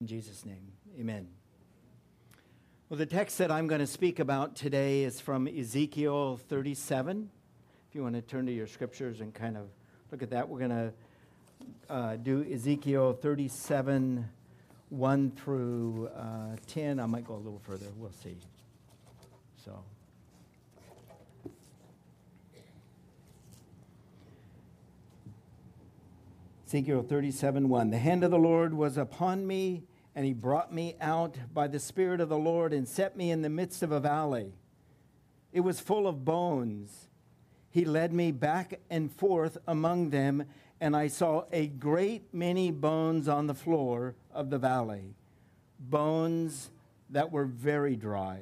In Jesus' name, amen. Well, the text that I'm going to speak about today is from Ezekiel 37. If you want to turn to your scriptures and kind of look at that, we're going to do Ezekiel 37, 1 through 10. I might go a little further. We'll see. So, Ezekiel 37, 1. The hand of the Lord was upon me, and he brought me out by the Spirit of the Lord and set me in the midst of a valley. It was full of bones. He led me back and forth among them, and I saw a great many bones on the floor of the valley, bones that were very dry.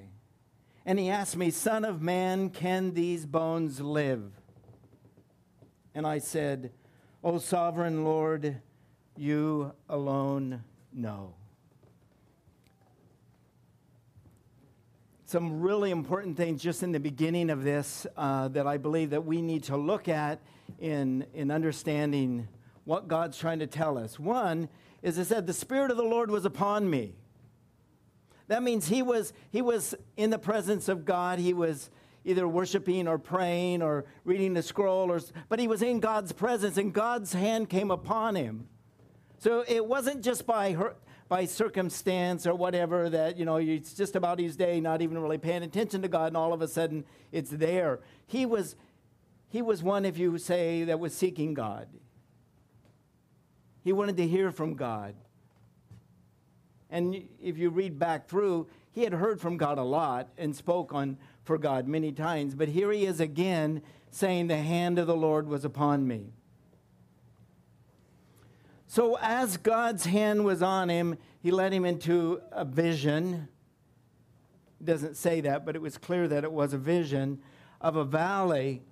And he asked me, Son of man, can these bones live? And I said, O sovereign Lord, you alone know. Some really important things just in the beginning of this that I believe that we need to look at in understanding what God's trying to tell us. One is, I said, the Spirit of the Lord was upon me. That means he was in the presence of God. He was either worshiping or praying or reading the scroll, but he was in God's presence, and God's hand came upon him. So it wasn't just by circumstance or whatever that, you know, it's just about his day, not even really paying attention to God, and all of a sudden it's there. He was one, if you say, that was seeking God. He wanted to hear from God. And if you read back through, he had heard from God a lot and spoke for God many times. But here he is again saying, the hand of the Lord was upon me. So as God's hand was on him, he led him into a vision. It doesn't say that, but it was clear that it was a vision of a valley.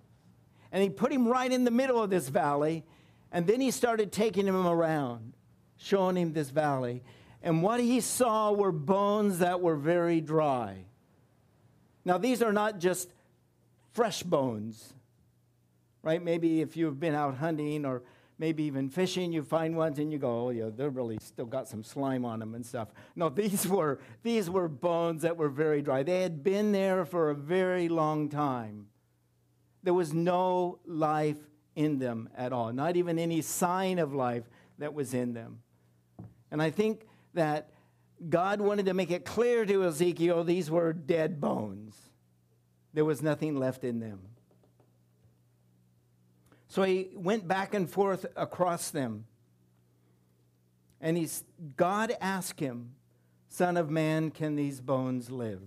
And he put him right in the middle of this valley. And then he started taking him around, showing him this valley. And what he saw were bones that were very dry. Now, these are not just fresh bones, right? Maybe if you've been out hunting or maybe even fishing, you find ones and you go, oh, yeah, they're really still got some slime on them and stuff. No, these were bones that were very dry. They had been there for a very long time. There was no life in them at all, not even any sign of life that was in them. And I think that God wanted to make it clear to Ezekiel, these were dead bones. There was nothing left in them. So he went back and forth across them. And God asked him, Son of man, can these bones live?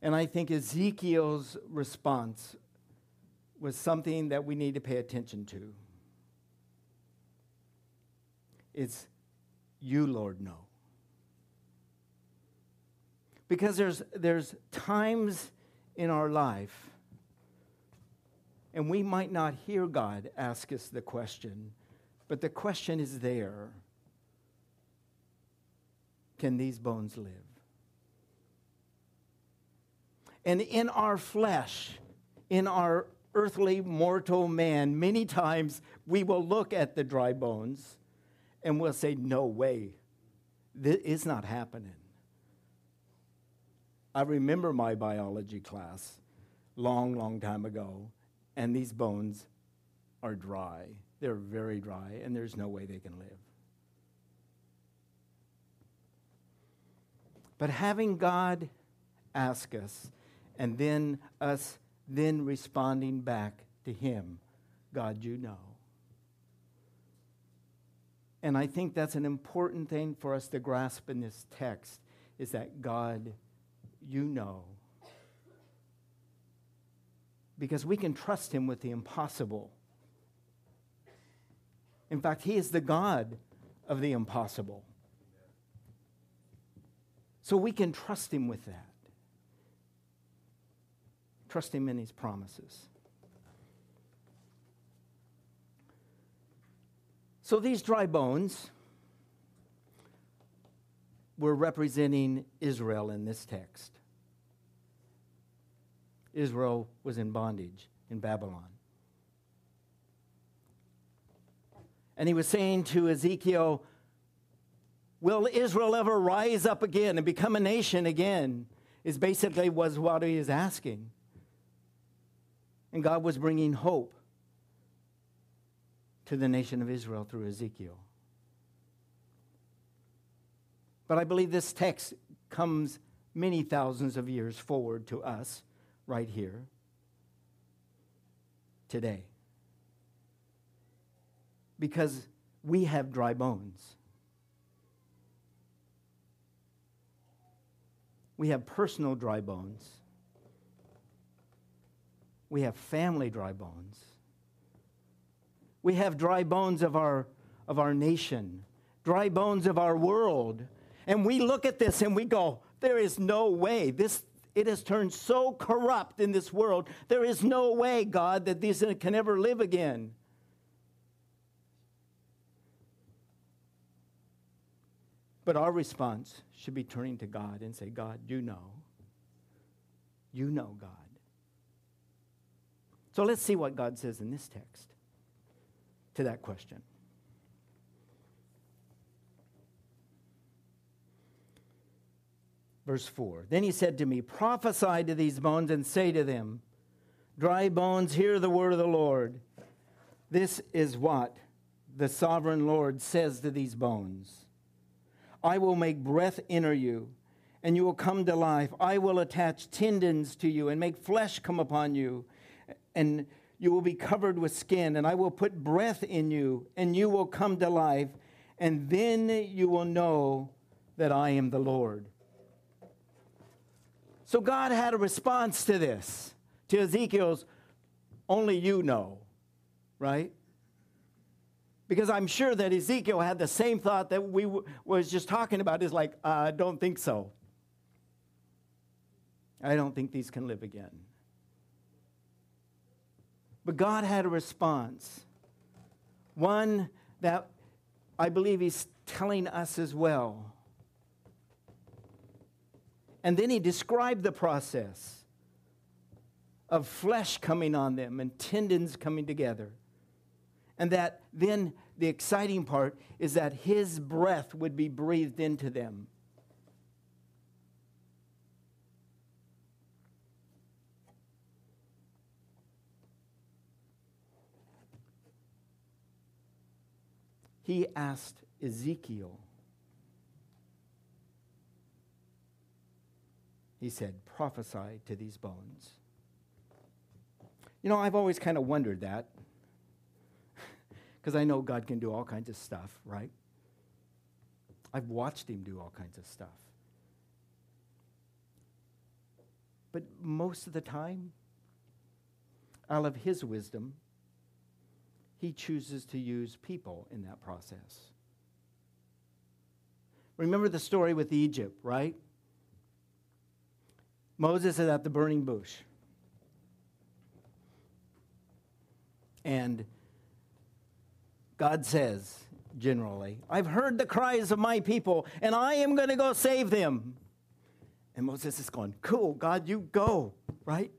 And I think Ezekiel's response was something that we need to pay attention to. It's, you, Lord, know. Because there's times in our life, and we might not hear God ask us the question, but the question is there. Can these bones live? And in our flesh, in our earthly mortal man, many times we will look at the dry bones and we'll say, no way, this is not happening. I remember my biology class long, long time ago, and these bones are dry. They're very dry, and there's no way they can live. But having God ask us, and then us then responding back to him, God, you know. And I think that's an important thing for us to grasp in this text, is that God, you know. Because we can trust him with the impossible. In fact, he is the God of the impossible. So we can trust him with that. Trust him in his promises. So these dry bones were representing Israel in this text. Israel was in bondage in Babylon. And he was saying to Ezekiel, will Israel ever rise up again and become a nation again? Is basically was what he is asking. And God was bringing hope to the nation of Israel through Ezekiel. But I believe this text comes many thousands of years forward to us right here today. Because we have dry bones. We have personal dry bones. We have family dry bones. We have dry bones of our nation, dry bones of our world. And we look at this and we go, there is no way. It has turned so corrupt in this world. There is no way, God, that these can ever live again. But our response should be turning to God and say, God, you know. You know, God. So let's see what God says in this text to that question. Verse 4, then he said to me, prophesy to these bones and say to them, dry bones, hear the word of the Lord. This is what the sovereign Lord says to these bones. I will make breath enter you, and you will come to life. I will attach tendons to you and make flesh come upon you, and you will be covered with skin. And I will put breath in you, and you will come to life. And then you will know that I am the Lord. So God had a response to this, to Ezekiel's, only you know, right? Because I'm sure that Ezekiel had the same thought that we was just talking about. Is like, I don't think so. I don't think these can live again. But God had a response. One that I believe he's telling us as well. And then he described the process of flesh coming on them and tendons coming together. And that then the exciting part is that his breath would be breathed into them. He asked Ezekiel, he said, prophesy to these bones. You know, I've always kind of wondered that. Because I know God can do all kinds of stuff, right? I've watched him do all kinds of stuff. But most of the time, out of his wisdom, he chooses to use people in that process. Remember the story with Egypt, right? Moses is at the burning bush. And God says, generally, I've heard the cries of my people, and I am going to go save them. And Moses is going, cool, God, you go, right?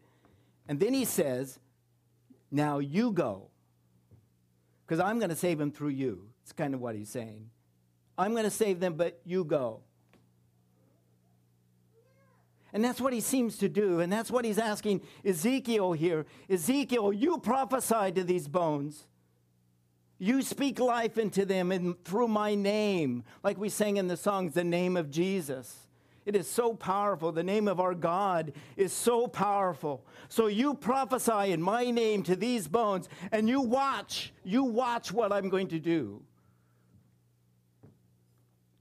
And then he says, now you go, because I'm going to save them through you. It's kind of what he's saying. I'm going to save them, but you go. And that's what he seems to do, and that's what he's asking Ezekiel here. Ezekiel, you prophesy to these bones. You speak life into them and through my name, like we sang in the songs, the name of Jesus. It is so powerful. The name of our God is so powerful. So you prophesy in my name to these bones, and you watch what I'm going to do.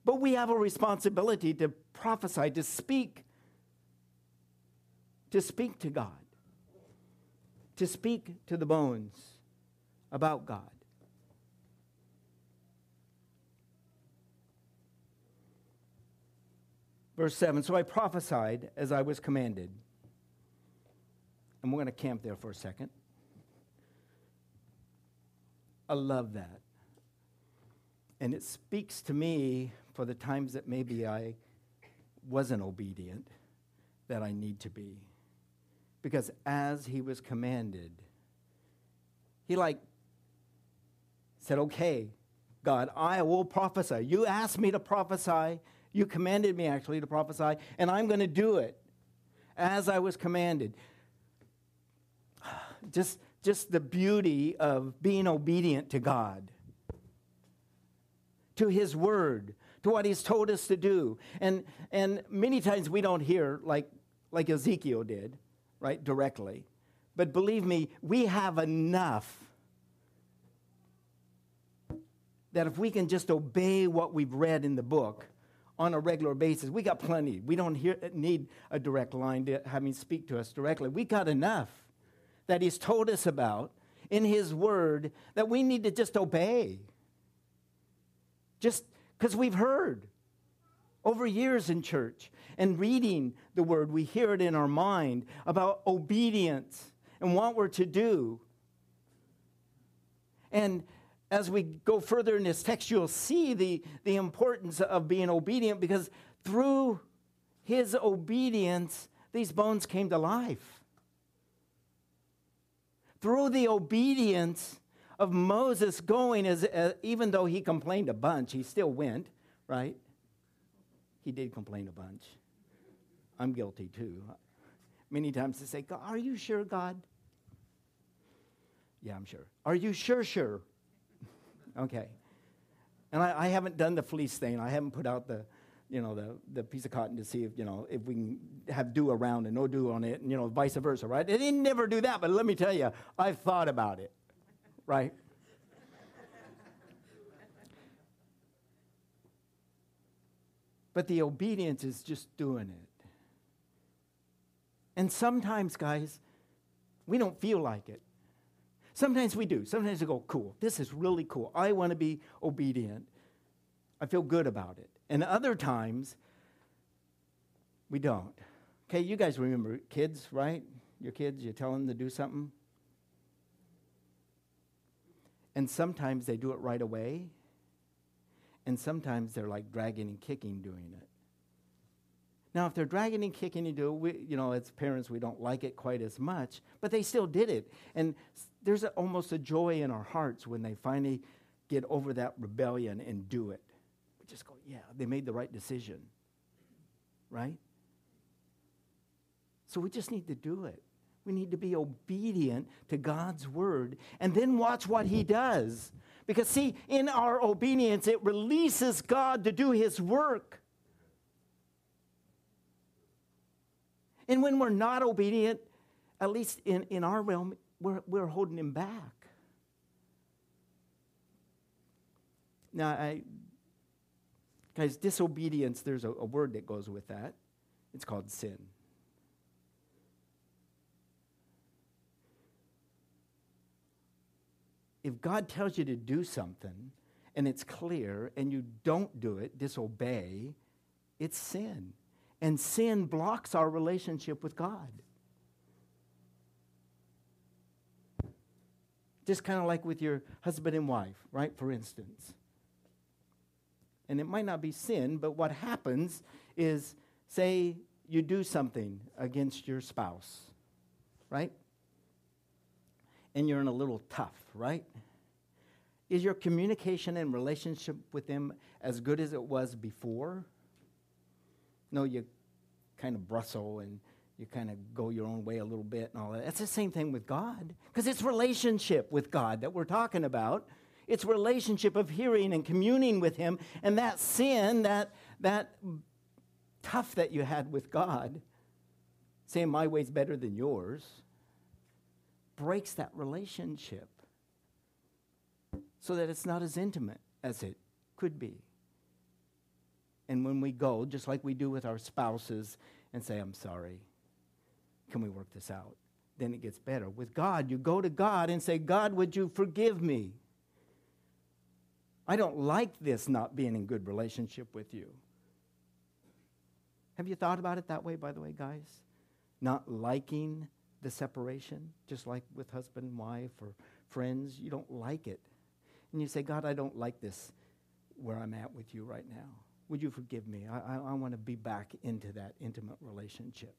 But we have a responsibility to prophesy, to speak to God, to speak to the bones about God. Verse 7, so I prophesied as I was commanded. And we're going to camp there for a second. I love that. And it speaks to me for the times that maybe I wasn't obedient, that I need to be. Because as he was commanded, he said, okay, God, I will prophesy. You asked me to prophesy. You commanded me actually to prophesy, and I'm going to do it as I was commanded. Just the beauty of being obedient to God, to His word, to what He's told us to do. And many times we don't hear like Ezekiel did, right, directly. But believe me, we have enough that if we can just obey what we've read in the book on a regular basis, we got plenty. We don't need a direct line to have Him speak to us directly. We got enough that He's told us about in His word that we need to just obey. Just because we've heard over years in church and reading the word, we hear it in our mind about obedience and what we're to do. And as we go further in this text, you'll see the importance of being obedient, because through His obedience, these bones came to life. Through the obedience of Moses going, even though he complained a bunch, he still went, right? He did complain a bunch. I'm guilty too. Many times they say, God, are you sure, God? Yeah, I'm sure. Are you sure? Okay. And I haven't done the fleece thing. I haven't put out the piece of cotton to see if we can have dew around and no dew on it, and vice versa, right? They didn't never do that, but let me tell you, I've thought about it, right? But the obedience is just doing it. And sometimes, guys, we don't feel like it. Sometimes we do. Sometimes we go, cool, this is really cool. I want to be obedient. I feel good about it. And other times, we don't. Okay, you guys remember kids, right? Your kids, you tell them to do something. And sometimes they do it right away. And sometimes they're like dragging and kicking doing it. Now, if they're dragging and kicking, as parents, we don't like it quite as much, but they still did it. And there's almost a joy in our hearts when they finally get over that rebellion and do it. We just go, yeah, they made the right decision, right? So we just need to do it. We need to be obedient to God's word and then watch what He does. Because, see, in our obedience, it releases God to do His work. And when we're not obedient, at least in our realm, we're holding Him back. Now, guys, disobedience, there's a word that goes with that. It's called sin. If God tells you to do something and it's clear and you don't do it, disobey, it's sin. And sin blocks our relationship with God. Just kind of like with your husband and wife, right, for instance. And it might not be sin, but what happens is, say you do something against your spouse, right? And you're in a little tough, right? Is your communication and relationship with them as good as it was before? No, you kind of bristle and you kind of go your own way a little bit and all that. That's the same thing with God, because it's relationship with God that we're talking about. It's relationship of hearing and communing with Him, and that sin, that tough that you had with God, saying my way's better than yours, breaks that relationship so that it's not as intimate as it could be. And when we go, just like we do with our spouses, and say, I'm sorry, can we work this out? Then it gets better. With God, you go to God and say, God, would you forgive me? I don't like this not being in good relationship with you. Have you thought about it that way, by the way, guys? Not liking the separation, just like with husband and wife or friends, you don't like it. And you say, God, I don't like this where I'm at with you right now. Would you forgive me? I want to be back into that intimate relationship.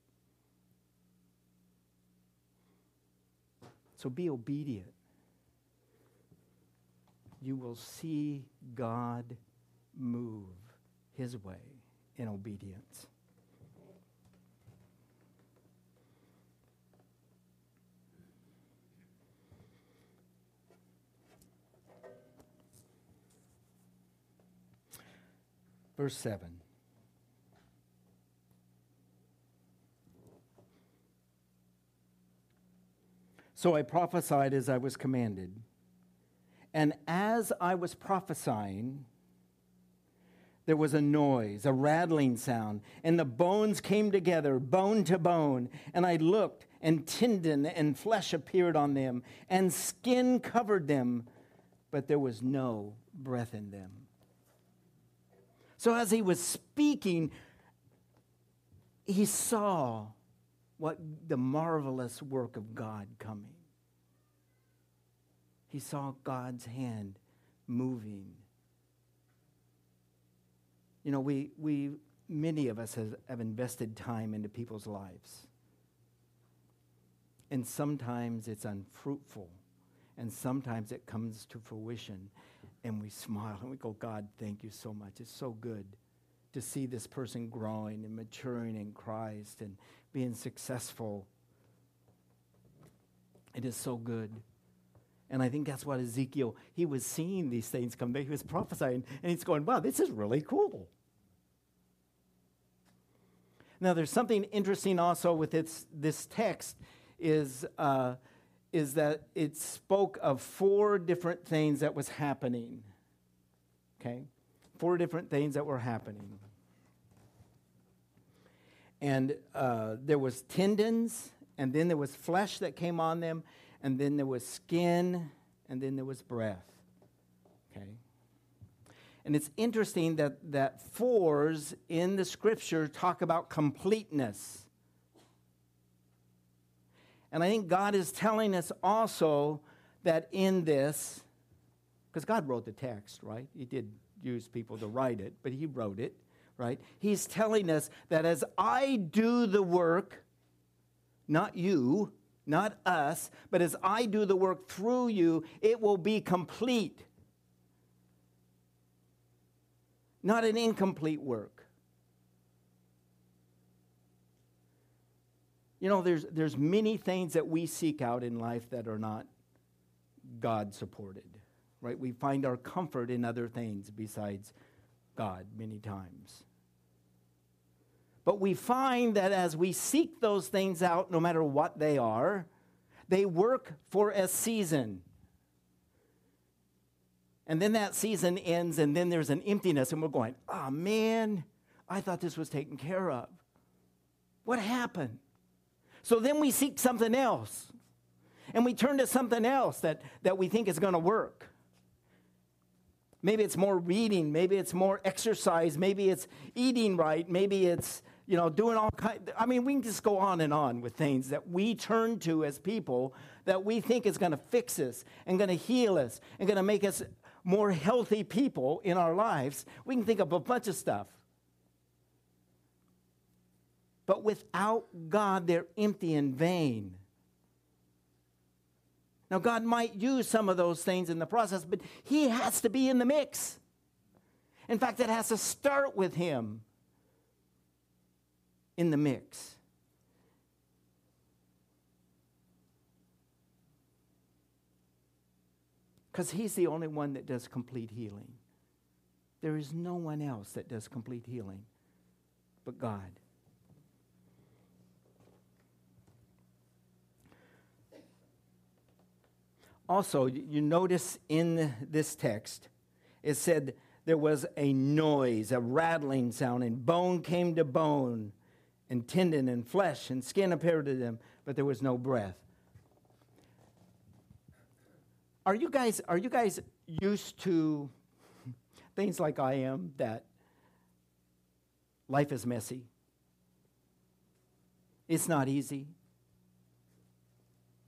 So be obedient. You will see God move his way in obedience. Verse 7. So I prophesied as I was commanded, and as I was prophesying, there was a noise, a rattling sound, and the bones came together, bone to bone, and I looked, and tendon and flesh appeared on them, and skin covered them, but there was no breath in them. So as he was speaking, he saw what the marvelous work of God coming. He saw God's hand moving. You know, we many of us have invested time into people's lives. And sometimes it's unfruitful. And sometimes it comes to fruition. And we smile and we go, God, thank you so much. It's so good to see this person growing and maturing in Christ and being successful. It is so good. And I think that's what Ezekiel, he was seeing these things come. He was prophesying and he's going, wow, this is really cool. Now, there's something interesting also with this text is that it spoke of four different things that was happening, okay? Four different things that were happening. And there was tendons, and then there was flesh that came on them, and then there was skin, and then there was breath, okay? And it's interesting that fours in the Scripture talk about completeness. And I think God is telling us also that in this, because God wrote the text, right? He did use people to write it, but he wrote it, right? He's telling us that as I do the work, not you, not us, but as I do the work through you, it will be complete. Not an incomplete work. You know, there's many things that we seek out in life that are not God-supported, right? We find our comfort in other things besides God many times. But we find that as we seek those things out, no matter what they are, they work for a season. And then that season ends, and then there's an emptiness, and we're going, oh, man, I thought this was taken care of. What happened? So then we seek something else, and we turn to something else that we think is going to work. Maybe it's more reading. Maybe it's more exercise. Maybe it's eating right. Maybe it's, you know, doing all kinds. I mean, we can just go on and on with things that we turn to as people that we think is going to fix us and going to heal us and going to make us more healthy people in our lives. We can think of a bunch of stuff. But without God, they're empty and vain. Now, God might use some of those things in the process, but he has to be in the mix. In fact, it has to start with him in the mix. Because he's the only one that does complete healing. There is no one else that does complete healing but God. Also, you notice in this text, it said there was a noise, a rattling sound, and bone came to bone, and tendon and flesh and skin appeared to them, but there was no breath. Are you guys used to things like I am, that life is messy? It's not easy.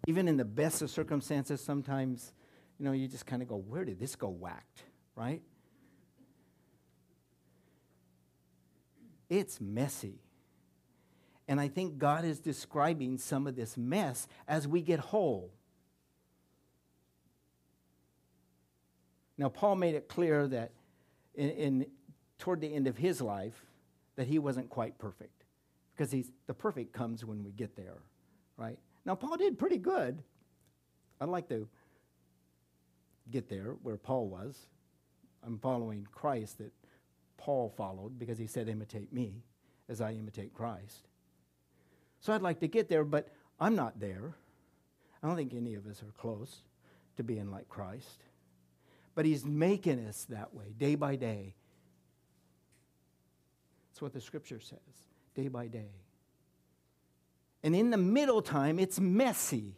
Even in the best of circumstances, sometimes, you know, you just kind of go, where did this go whacked, right? It's messy. And I think God is describing some of this mess as we get whole. Now, Paul made it clear that toward the end of his life that he wasn't quite perfect, because the perfect comes when we get there, right? Now, Paul did pretty good. I'd like to get there where Paul was. I'm following Christ that Paul followed, because he said, imitate me as I imitate Christ. So I'd like to get there, but I'm not there. I don't think any of us are close to being like Christ. But he's making us that way day by day. That's what the scripture says, day by day. And in the middle time, it's messy.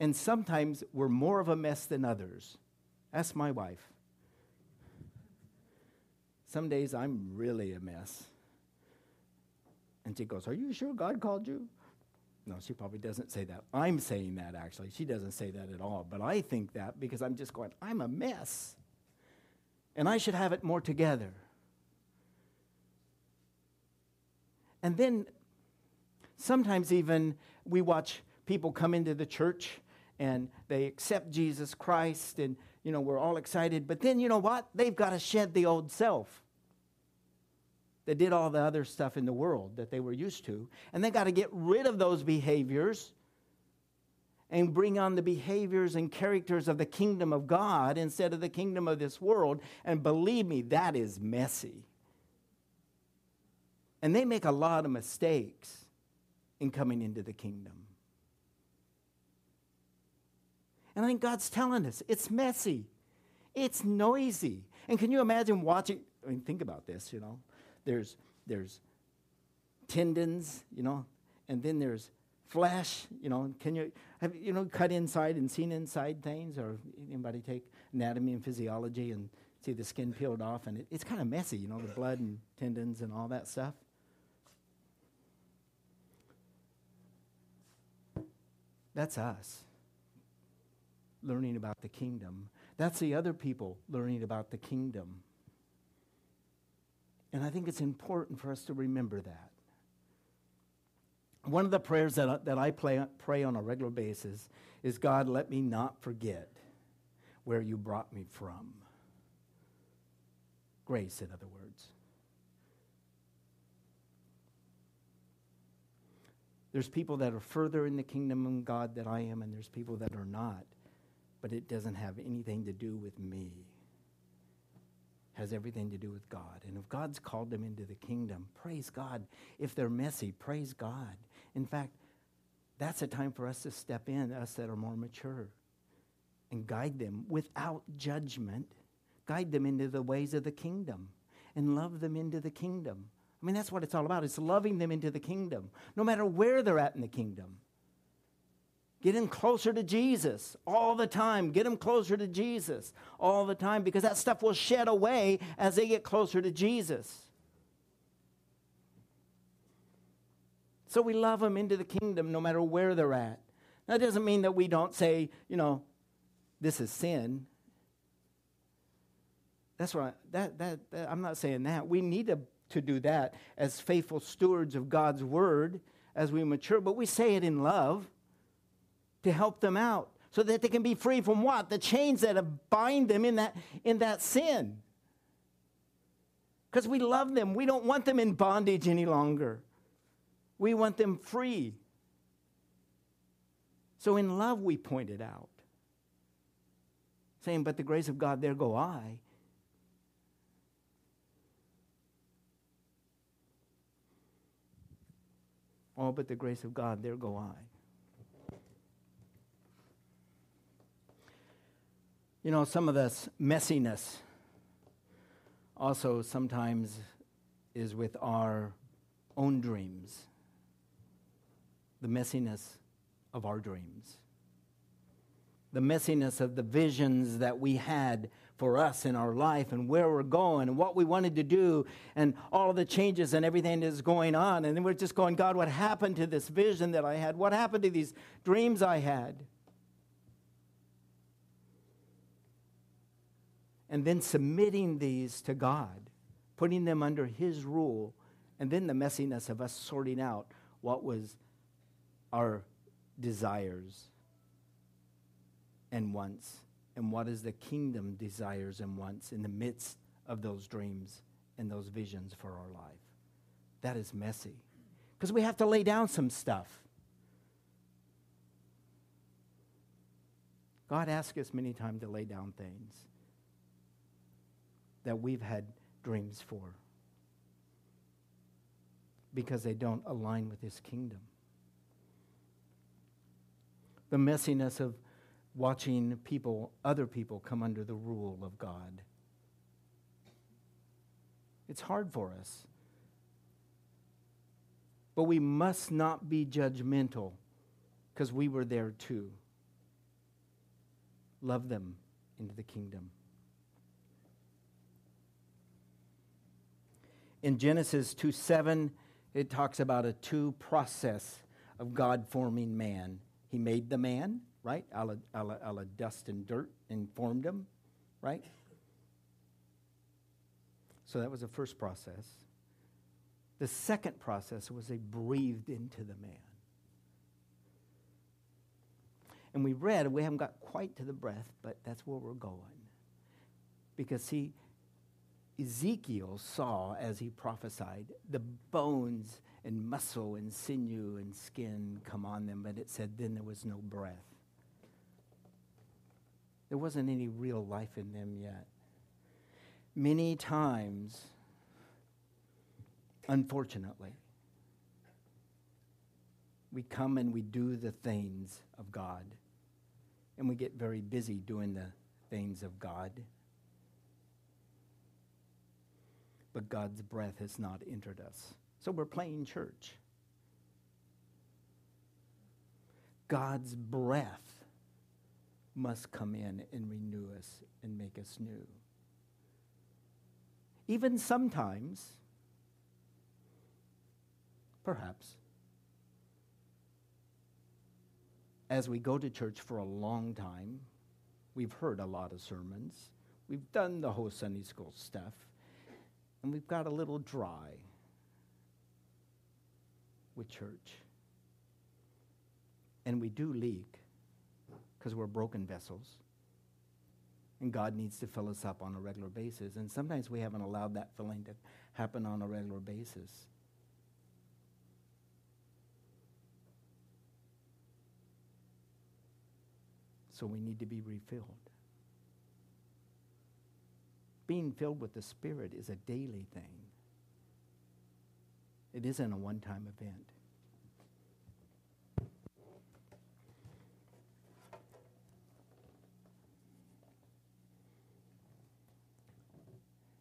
And sometimes we're more of a mess than others. Ask my wife. Some days I'm really a mess. And she goes, "Are you sure God called you?" No, she probably doesn't say that. I'm saying that, actually. She doesn't say that at all. But I think that because I'm just going, I'm a mess. And I should have it more together. And then sometimes even we watch people come into the church and they accept Jesus Christ and, you know, we're all excited. But then, you know what? They've got to shed the old self. They did all the other stuff in the world that they were used to. And they got to get rid of those behaviors and bring on the behaviors and characters of the kingdom of God instead of the kingdom of this world. And believe me, that is messy. And they make a lot of mistakes in coming into the kingdom. And I think God's telling us it's messy. It's noisy. And can you imagine watching? I mean, think about this, you know. There's tendons, you know, and then there's flesh, you know. Can you have cut inside and seen inside things, or anybody take anatomy and physiology and see the skin peeled off, and it's kind of messy, you know, the blood and tendons and all that stuff. That's us learning about the kingdom. That's the other people learning about the kingdom. And I think it's important for us to remember that. One of the prayers that I pray on a regular basis is, God, let me not forget where you brought me from. Grace, in other words. There's people that are further in the kingdom of God than I am, and there's people that are not. But it doesn't have anything to do with me. Has everything to do with God. And if God's called them into the kingdom, praise God. If they're messy, praise God. In fact, that's a time for us to step in, us that are more mature, and guide them without judgment, guide them into the ways of the kingdom, and love them into the kingdom. I mean, that's what it's all about. It's loving them into the kingdom, no matter where they're at in the kingdom. Get him closer to Jesus all the time. Get him closer to Jesus all the time, because that stuff will shed away as they get closer to Jesus. So we love them into the kingdom no matter where they're at. That doesn't mean that we don't say, you know, this is sin. That's right. I'm not saying that. We need to do that as faithful stewards of God's word as we mature, but we say it in love, to help them out so that they can be free from what? The chains that bind them in that sin. Because we love them. We don't want them in bondage any longer. We want them free. So in love we point it out, saying, but the grace of God, there go I. Oh, but the grace of God, there go I. You know, some of this messiness also sometimes is with our own dreams, the messiness of our dreams, the messiness of the visions that we had for us in our life and where we're going and what we wanted to do and all of the changes and everything that's going on. And then we're just going, God, what happened to this vision that I had? What happened to these dreams I had? And then submitting these to God, putting them under his rule, and then the messiness of us sorting out what was our desires and wants and what is the kingdom desires and wants in the midst of those dreams and those visions for our life. That is messy, because we have to lay down some stuff. God asks us many times to lay down things that we've had dreams for because they don't align with His kingdom. The messiness of watching people, other people, come under the rule of God. It's hard for us. But we must not be judgmental, because we were there too. Love them into the kingdom. In Genesis 2:7, it talks about a two-process of God forming man. He made the man, right? Out of dust and dirt, and formed him, right? So that was the first process. The second process was they breathed into the man. And we read, we haven't got quite to the breath, but that's where we're going. Because, see, Ezekiel saw, as he prophesied, the bones and muscle and sinew and skin come on them, but it said then there was no breath. There wasn't any real life in them yet. Many times, unfortunately, we come and we do the things of God, and we get very busy doing the things of God, but God's breath has not entered us. So we're playing church. God's breath must come in and renew us and make us new. Even sometimes, perhaps, as we go to church for a long time, we've heard a lot of sermons, we've done the whole Sunday school stuff, and we've got a little dry with church. And we do leak, because we're broken vessels. And God needs to fill us up on a regular basis. And sometimes we haven't allowed that filling to happen on a regular basis. So we need to be refilled. Being filled with the Spirit is a daily thing. It isn't a one-time event.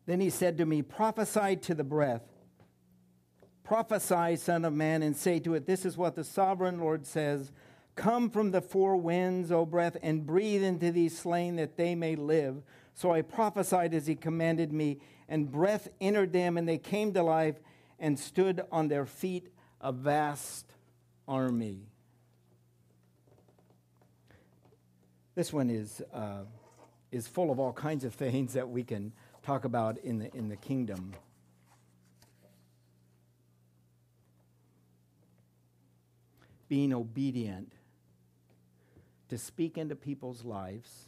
Then he said to me, prophesy to the breath. Prophesy, Son of Man, and say to it, this is what the sovereign Lord says, come from the four winds, O breath, and breathe into these slain that they may live. So I prophesied as he commanded me, and breath entered them, and they came to life and stood on their feet, a vast army. This one is full of all kinds of things that we can talk about in the kingdom. Being obedient to speak into people's lives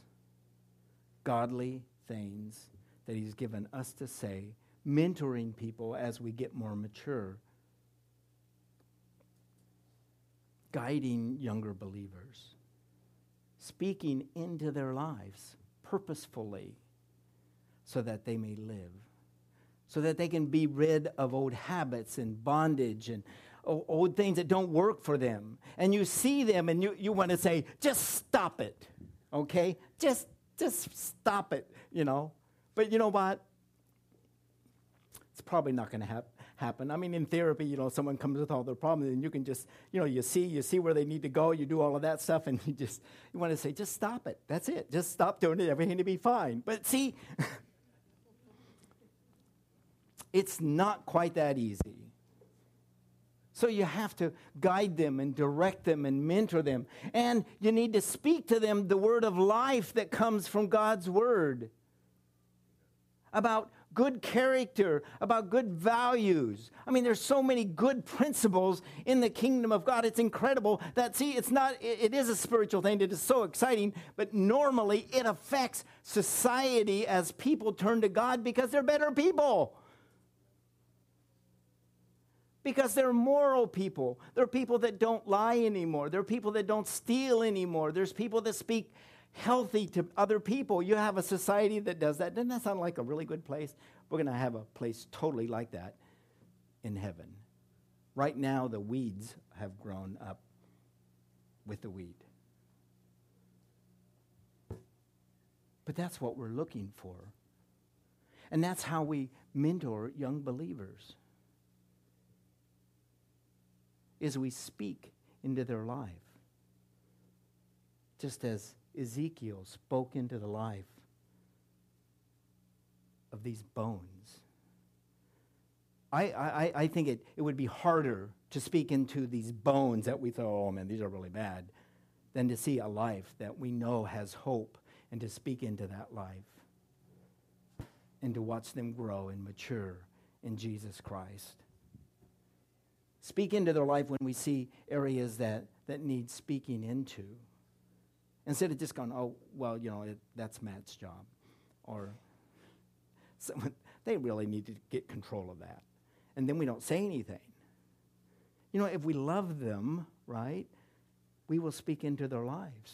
godly things that He's given us to say, mentoring people as we get more mature, guiding younger believers, speaking into their lives purposefully so that they may live, so that they can be rid of old habits and bondage and old things that don't work for them. And you see them and you want to say, just stop it, okay? Just stop it, you know. But you know what? It's probably not going to happen. I mean, in therapy, you know, someone comes with all their problems and you can just, you know, you see where they need to go, you do all of that stuff, and you want to say, just stop it. That's it. Just stop doing it. Everything will be fine. But see, it's not quite that easy. So you have to guide them and direct them and mentor them. And you need to speak to them the word of life that comes from God's word about good character, about good values. I mean, there's so many good principles in the kingdom of God. It's incredible that, see, it is a spiritual thing. It is so exciting, but normally it affects society as people turn to God because they're better people. Because they're moral people. They're people that don't lie anymore. They're people that don't steal anymore. There's people that speak healthy to other people. You have a society that does that. Doesn't that sound like a really good place? We're going to have a place totally like that in heaven. Right now, the weeds have grown up with the wheat. But that's what we're looking for. And that's how we mentor young believers. Is we speak into their life. Just as Ezekiel spoke into the life of these bones. I think it would be harder to speak into these bones that we thought, oh man, these are really bad, than to see a life that we know has hope and to speak into that life and to watch them grow and mature in Jesus Christ. Speak into their life when we see areas that need speaking into. Instead of just going, oh, well, you know, that's Matt's job. Or someone, they really need to get control of that. And then we don't say anything. You know, if we love them, right, we will speak into their lives.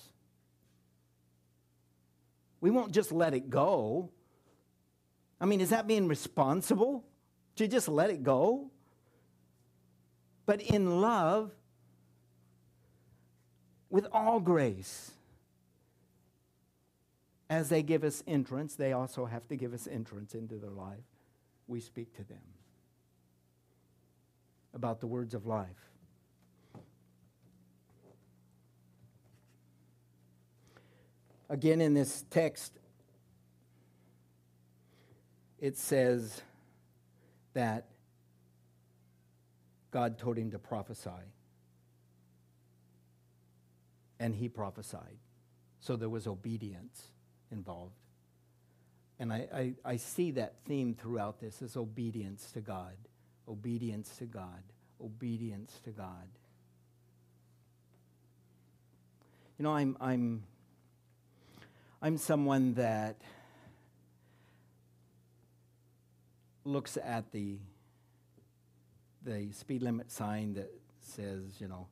We won't just let it go. I mean, is that being responsible? To just let it go? But in love, with all grace, as they give us entrance, they also have to give us entrance into their life. We speak to them about the words of life. Again, in this text, it says that God told him to prophesy, and he prophesied. So there was obedience involved. And I see that theme throughout this is obedience to God, obedience to God, obedience to God. You know, I'm someone that looks at the speed limit sign that says, you know,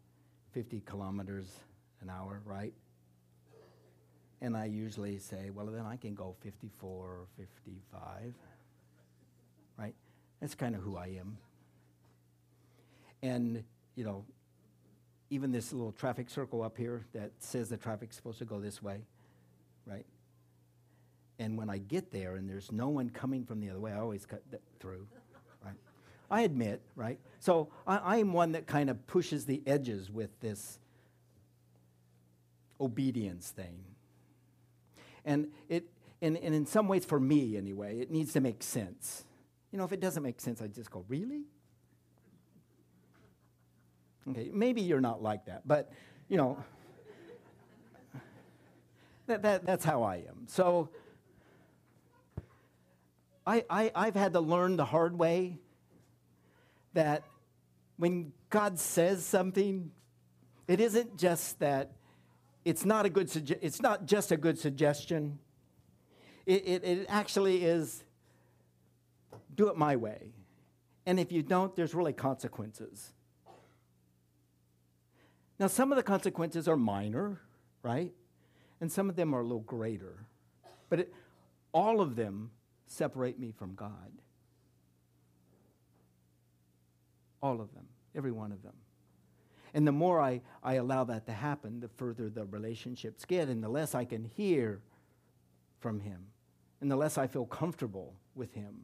50 kilometers an hour, right? And I usually say, well, then I can go 54 or 55, right? That's kind of who I am. And, you know, even this little traffic circle up here that says the traffic's supposed to go this way, right? And when I get there and there's no one coming from the other way, I always cut that through. I admit, right? So I'm one that kind of pushes the edges with this obedience thing. And and in some ways, for me anyway, it needs to make sense. You know, if it doesn't make sense, I just go, really? Okay, maybe you're not like that, but, you know, that's how I am. So I've had to learn the hard way that when God says something, it isn't just that it's not just a good suggestion. It actually is do it my way. And if you don't, there's really consequences. Now, some of the consequences are minor, right? And some of them are a little greater. But all of them separate me from God. All of them, every one of them. And the more I allow that to happen, the further the relationships get, and the less I can hear from him, and the less I feel comfortable with him.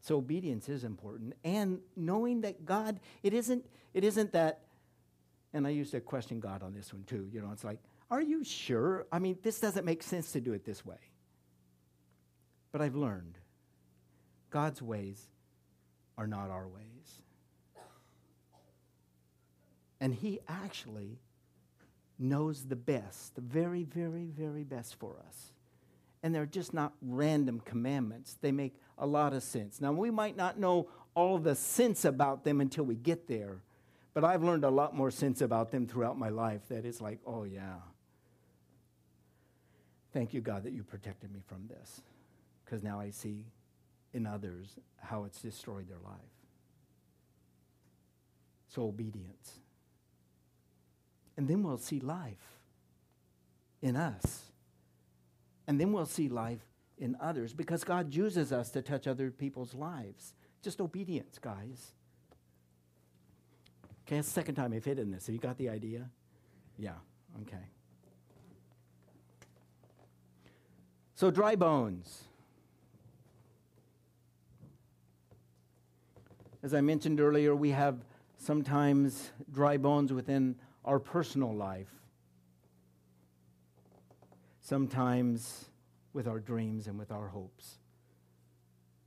So obedience is important, and knowing that God, it isn't that, and I used to question God on this one too, you know, it's like, are you sure? I mean, this doesn't make sense to do it this way. But I've learned God's ways are not our ways. And he actually knows the best, the very, very, very best for us. and they're just not random commandments. They make a lot of sense. Now, we might not know all the sense about them until we get there, but I've learned a lot more sense about them throughout my life that it's like, oh, yeah. Thank you, God, that you protected me from this, because now I see in others how it's destroyed their life. So obedience. And then we'll see life in us. And then we'll see life in others, because God uses us to touch other people's lives. Just obedience, guys. Okay, that's the second time I've hidden this. Have you got the idea? Yeah, okay. So dry bones. As I mentioned earlier, we have sometimes dry bones within our personal life. Sometimes with our dreams and with our hopes.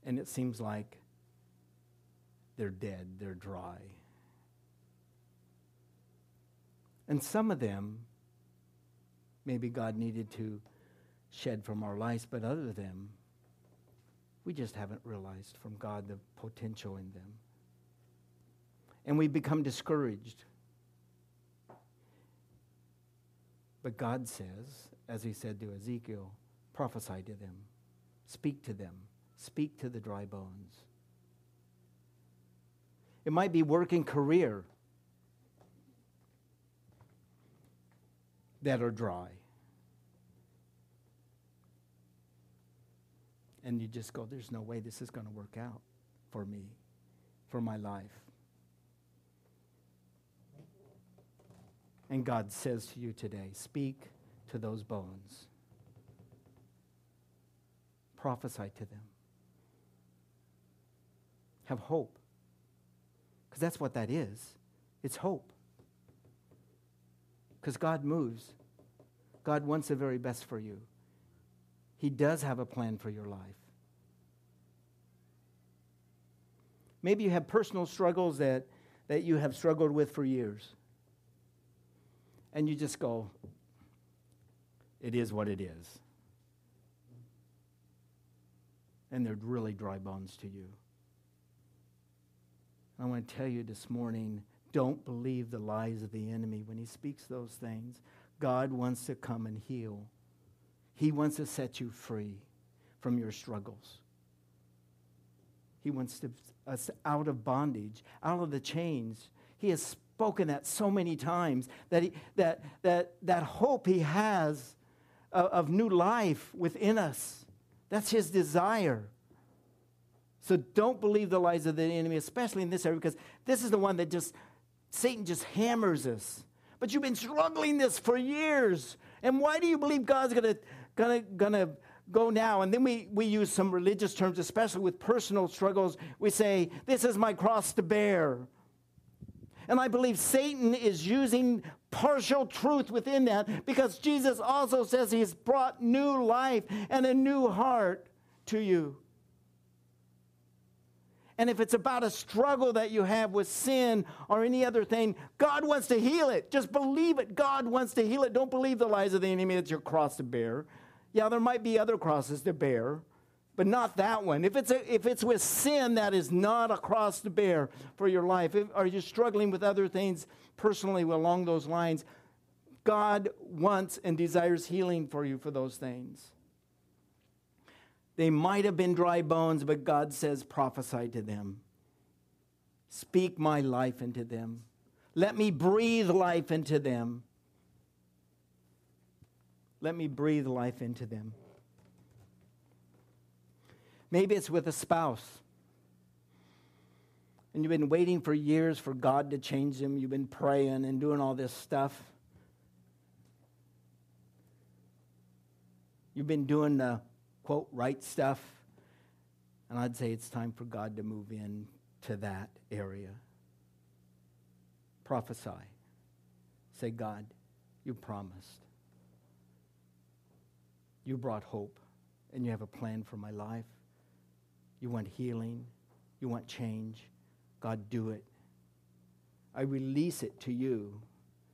And it seems like they're dead, they're dry. And some of them, maybe God needed to shed from our lives, but other than them, we just haven't realized from God the potential in them. And we become discouraged. But God says, as he said to Ezekiel, prophesy to them, speak to the dry bones. It might be work and career that are dry. And you just go, there's no way this is going to work out for me, for my life. And God says to you today, speak to those bones. Prophesy to them. Have hope. Because that's what that is. It's hope. Because God moves. God wants the very best for you. He does have a plan for your life. Maybe you have personal struggles that you have struggled with for years. And you just go, it is what it is. And they're really dry bones to you. I want to tell you this morning, don't believe the lies of the enemy when he speaks those things. God wants to come and heal. He wants to set you free from your struggles. He wants us out of bondage, out of the chains. He has spoken that so many times, that hope he has of new life within us. That's his desire. So don't believe the lies of the enemy, especially in this area, because this is the one that Satan hammers us. But you've been struggling this for years. And why do you believe God's gonna go now? And then we use some religious terms, especially with personal struggles. We say, this is my cross to bear. And I believe Satan is using partial truth within that, because Jesus also says he's brought new life and a new heart to you. And if it's about a struggle that you have with sin or any other thing, God wants to heal it. Just believe it. God wants to heal it. Don't believe the lies of the enemy. It's your cross to bear. Yeah, there might be other crosses to bear, but not that one. If it's with sin, that is not a cross to bear for your life. Or you're struggling with other things personally along those lines, God wants and desires healing for you for those things. They might have been dry bones, but God says, prophesy to them. Speak my life into them. Let me breathe life into them. Let me breathe life into them. Maybe it's with a spouse. And you've been waiting for years for God to change them. You've been praying and doing all this stuff. You've been doing the quote, right stuff, and I'd say it's time for God to move in to that area. Prophesy. Say, God, you promised. You brought hope, and you have a plan for my life. You want healing. You want change. God, do it. I release it to you,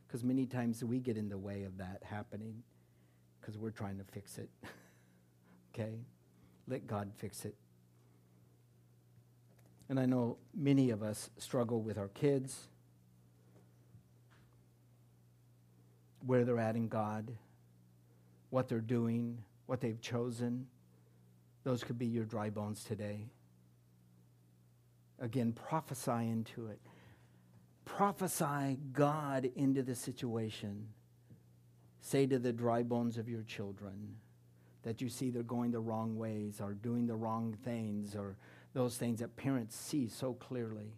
because many times we get in the way of that happening, because we're trying to fix it. okay? Let God fix it. And I know many of us struggle with our kids, where they're at in God, what they're doing, what they've chosen. Those could be your dry bones today. Again, prophesy into it. Prophesy God into the situation. Say to the dry bones of your children that you see they're going the wrong ways or doing the wrong things or those things that parents see so clearly,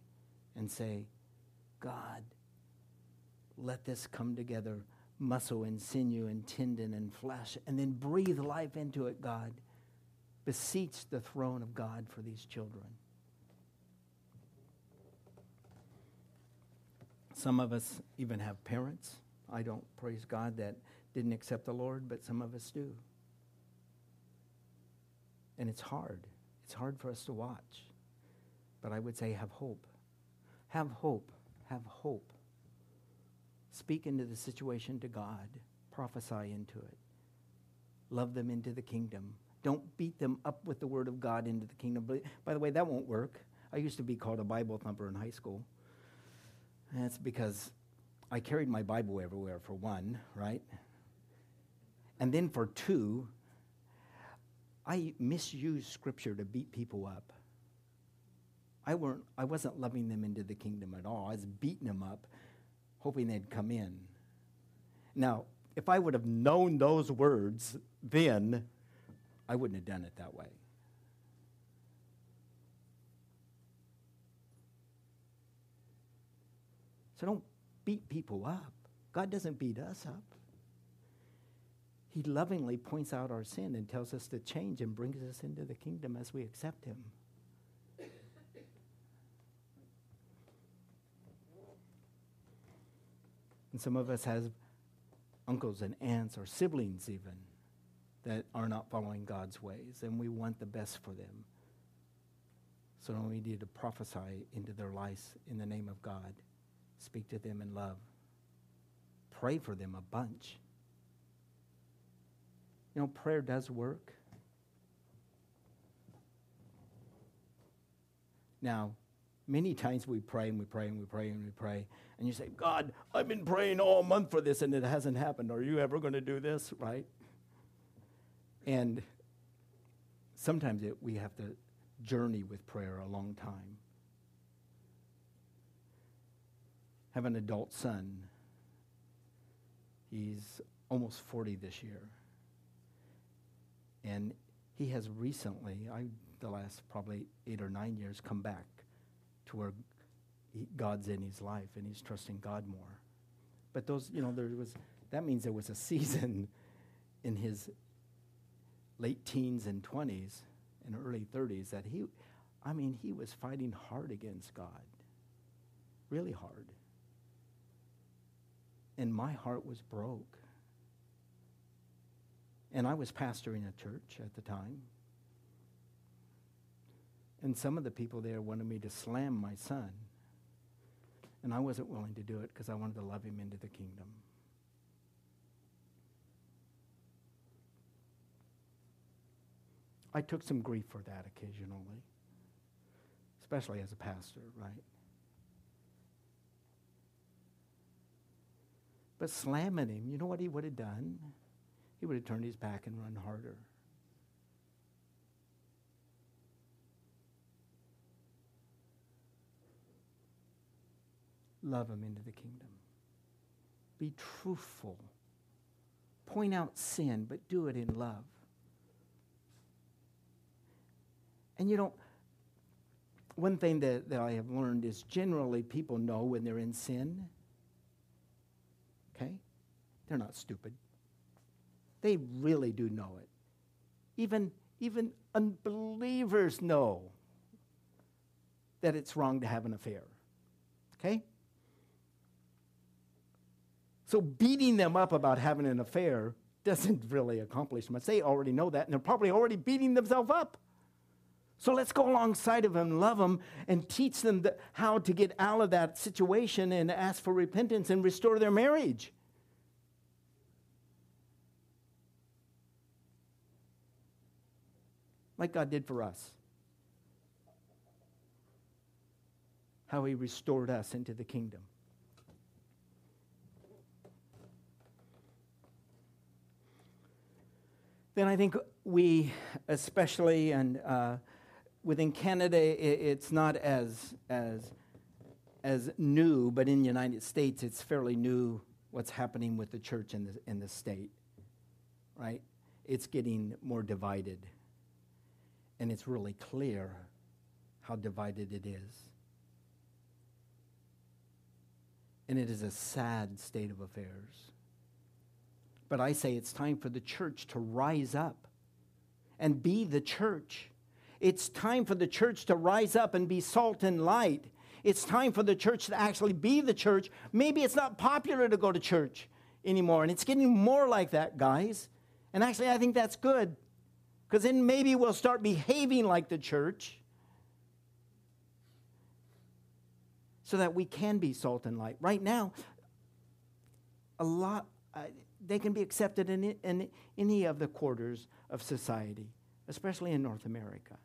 and say, God, let this come together, muscle and sinew and tendon and flesh, and then breathe life into it, God. Beseech the throne of God for these children. Some of us even have parents. I don't, praise God, that didn't accept the Lord, but some of us do. And it's hard. It's hard for us to watch. But I would say have hope. Have hope. Have hope. Speak into the situation to God. Prophesy into it. Love them into the kingdom. Don't beat them up with the word of God into the kingdom. But, by the way, that won't work. I used to be called a Bible thumper in high school. And that's because I carried my Bible everywhere, for one, right? And then for two, I misused Scripture to beat people up. I wasn't loving them into the kingdom at all. I was beating them up, hoping they'd come in. Now, if I would have known those words then, I wouldn't have done it that way. So don't beat people up. God doesn't beat us up. He lovingly points out our sin and tells us to change and brings us into the kingdom as we accept him. And some of us have uncles and aunts or siblings even that are not following God's ways, and we want the best for them. So we need to prophesy into their lives in the name of God. Speak to them in love. Pray for them a bunch. You know, prayer does work. Now, many times we pray and we pray and we pray and we pray, and you say, God, I've been praying all month for this and it hasn't happened. Are you ever going to do this? Right? And sometimes we have to journey with prayer a long time. I have an adult son. He's almost 40 this year. And he has recently, the last probably 8 or 9 years, come back to where God's in his life and he's trusting God more. But those, you know, that means there was a season in his late teens and 20s and early 30s that he was fighting hard against God. Really hard. And my heart was broke. And I was pastoring a church at the time. And some of the people there wanted me to slam my son. And I wasn't willing to do it because I wanted to love him into the kingdom. I took some grief for that occasionally, especially as a pastor, right? But slamming him, you know what he would have done? He would have turned his back and run harder. Love him into the kingdom. Be truthful. Point out sin, but do it in love. And one thing that I have learned is generally people know when they're in sin. Okay? They're not stupid. They really do know it. Even unbelievers know that it's wrong to have an affair. Okay? So beating them up about having an affair doesn't really accomplish much. They already know that, and they're probably already beating themselves up. So let's go alongside of them, love them, and teach them how to get out of that situation and ask for repentance and restore their marriage. like God did for us. How he restored us into the kingdom. Then I think we, especially, and within Canada, it's not as new, but in the United States, it's fairly new what's happening with the church in the state, right? It's getting more divided, and it's really clear how divided it is. And it is a sad state of affairs. But I say it's time for the church to rise up and be the church. It's time for the church to rise up and be salt and light. It's time for the church to actually be the church. Maybe it's not popular to go to church anymore, and it's getting more like that, guys. And actually, I think that's good, because then maybe we'll start behaving like the church so that we can be salt and light. Right now, a lot... They can be accepted in any of the quarters of society, especially in North America.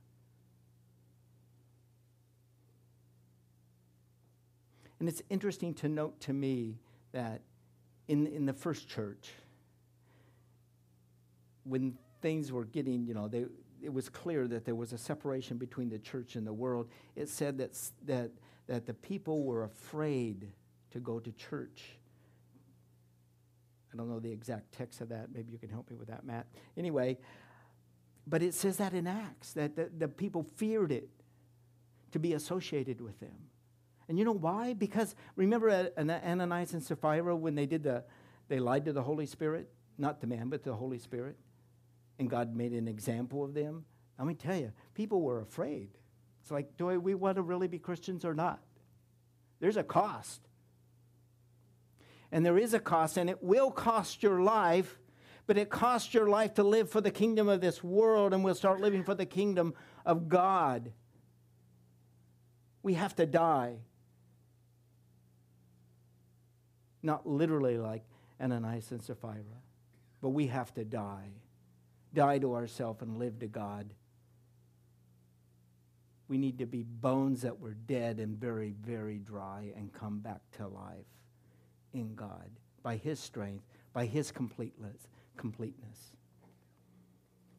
And it's interesting to note to me that in the first church, when things were getting, it was clear that there was a separation between the church and the world. It said that the people were afraid to go to church. I don't know the exact text of that. Maybe you can help me with that, Matt. Anyway, but it says that in Acts, that the people feared it to be associated with them. And you know why? Because remember Ananias and Sapphira, when they lied to the Holy Spirit? Not to man, but to the Holy Spirit. And God made an example of them. Let me tell you, people were afraid. It's like, do we want to really be Christians or not? There's a cost. And there is a cost, and it will cost your life, but it costs your life to live for the kingdom of this world, and we'll start living for the kingdom of God. We have to die. Not literally like Ananias and Sapphira, but we have to die. Die to ourselves and live to God. We need to be bones that were dead and very, very dry and come back to life. In God, by his strength, by his completeness.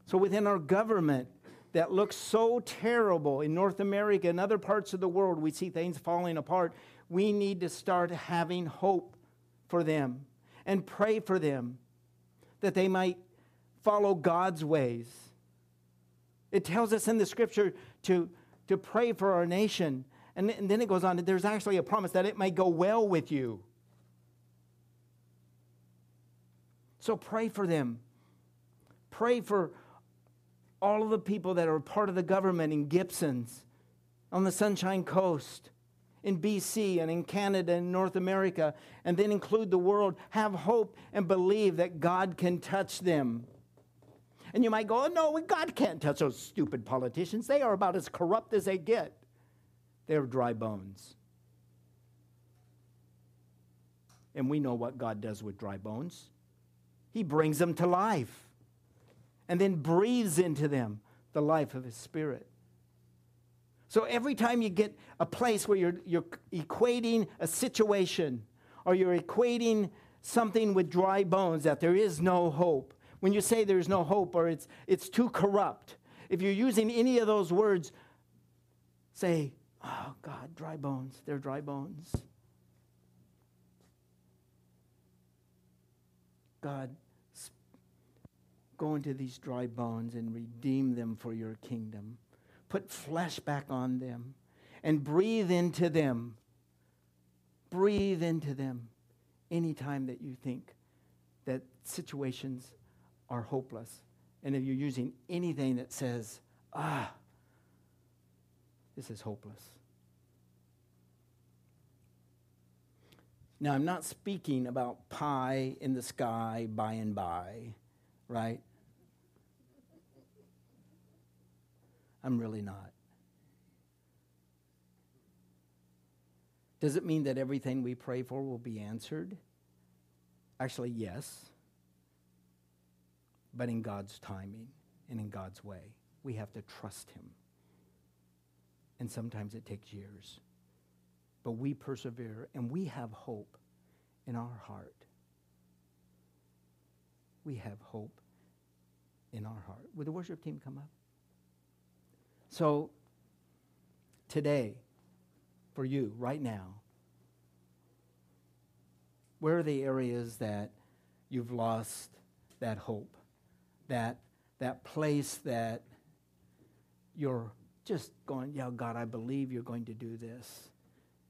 So within our government that looks so terrible in North America and other parts of the world, we see things falling apart. We need to start having hope for them and pray for them that they might follow God's ways. It tells us in the scripture to pray for our nation. And then it goes on, there's actually a promise that it may go well with you. So pray for them. Pray for all of the people that are part of the government in Gibson's, on the Sunshine Coast, in BC and in Canada and North America, and then include the world. Have hope and believe that God can touch them. And you might go, oh, no, God can't touch those stupid politicians. They are about as corrupt as they get. They're dry bones. And we know what God does with dry bones. He brings them to life and then breathes into them the life of his spirit. So every time you get a place where you're equating a situation or you're equating something with dry bones, that there is no hope, when you say there's no hope or it's too corrupt, if you're using any of those words, say, oh, God, dry bones, they're dry bones. God, go into these dry bones and redeem them for your kingdom. Put flesh back on them and breathe into them. Breathe into them anytime that you think that situations are hopeless. And if you're using anything that says, this is hopeless. Now, I'm not speaking about pie in the sky by and by, right? I'm really not. Does it mean that everything we pray for will be answered? Actually, yes. But in God's timing and in God's way. We have to trust him. And sometimes it takes years. But we persevere, and we have hope in our heart. We have hope in our heart. Would the worship team come up? So today, for you, right now, where are the areas that you've lost that hope, that place that you're just going, yeah, God, I believe you're going to do this,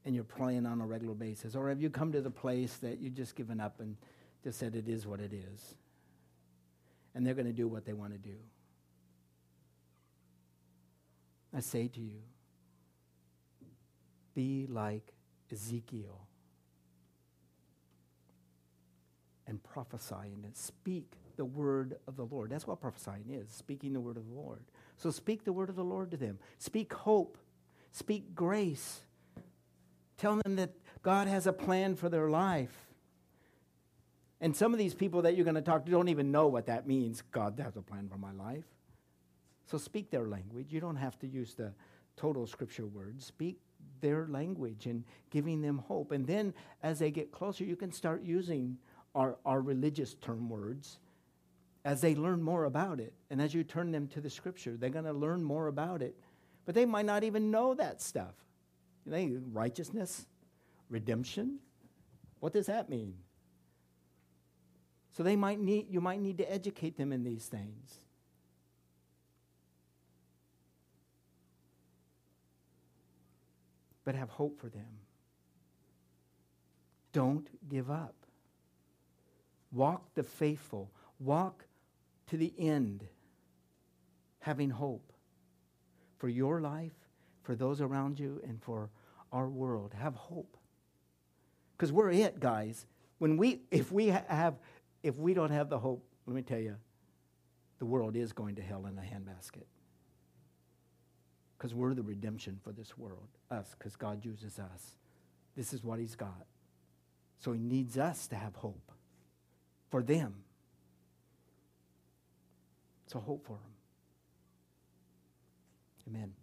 and you're praying on a regular basis? Or have you come to the place that you've just given up and just said it is what it is, and they're going to do what they want to do? I say to you, be like Ezekiel and prophesy and speak the word of the Lord. That's what prophesying is, speaking the word of the Lord. So speak the word of the Lord to them. Speak hope. Speak grace. Tell them that God has a plan for their life. And some of these people that you're going to talk to don't even know what that means. God has a plan for my life. So speak their language. You don't have to use the total scripture words. Speak their language and giving them hope. And then as they get closer, you can start using our religious term words as they learn more about it. And as you turn them to the scripture, they're going to learn more about it. But they might not even know that stuff. You know, righteousness, redemption. What does that mean? So they might need, you might need to educate them in these things. But have hope for them. Don't give up. Walk the faithful. Walk to the end, having hope for your life, for those around you, and for our world. Have hope. Because we're it, guys. If we don't have the hope, let me tell you, the world is going to hell in a handbasket. Because we're the redemption for this world. Us, because God uses us. This is what he's got. So he needs us to have hope for them. So hope for them. Amen.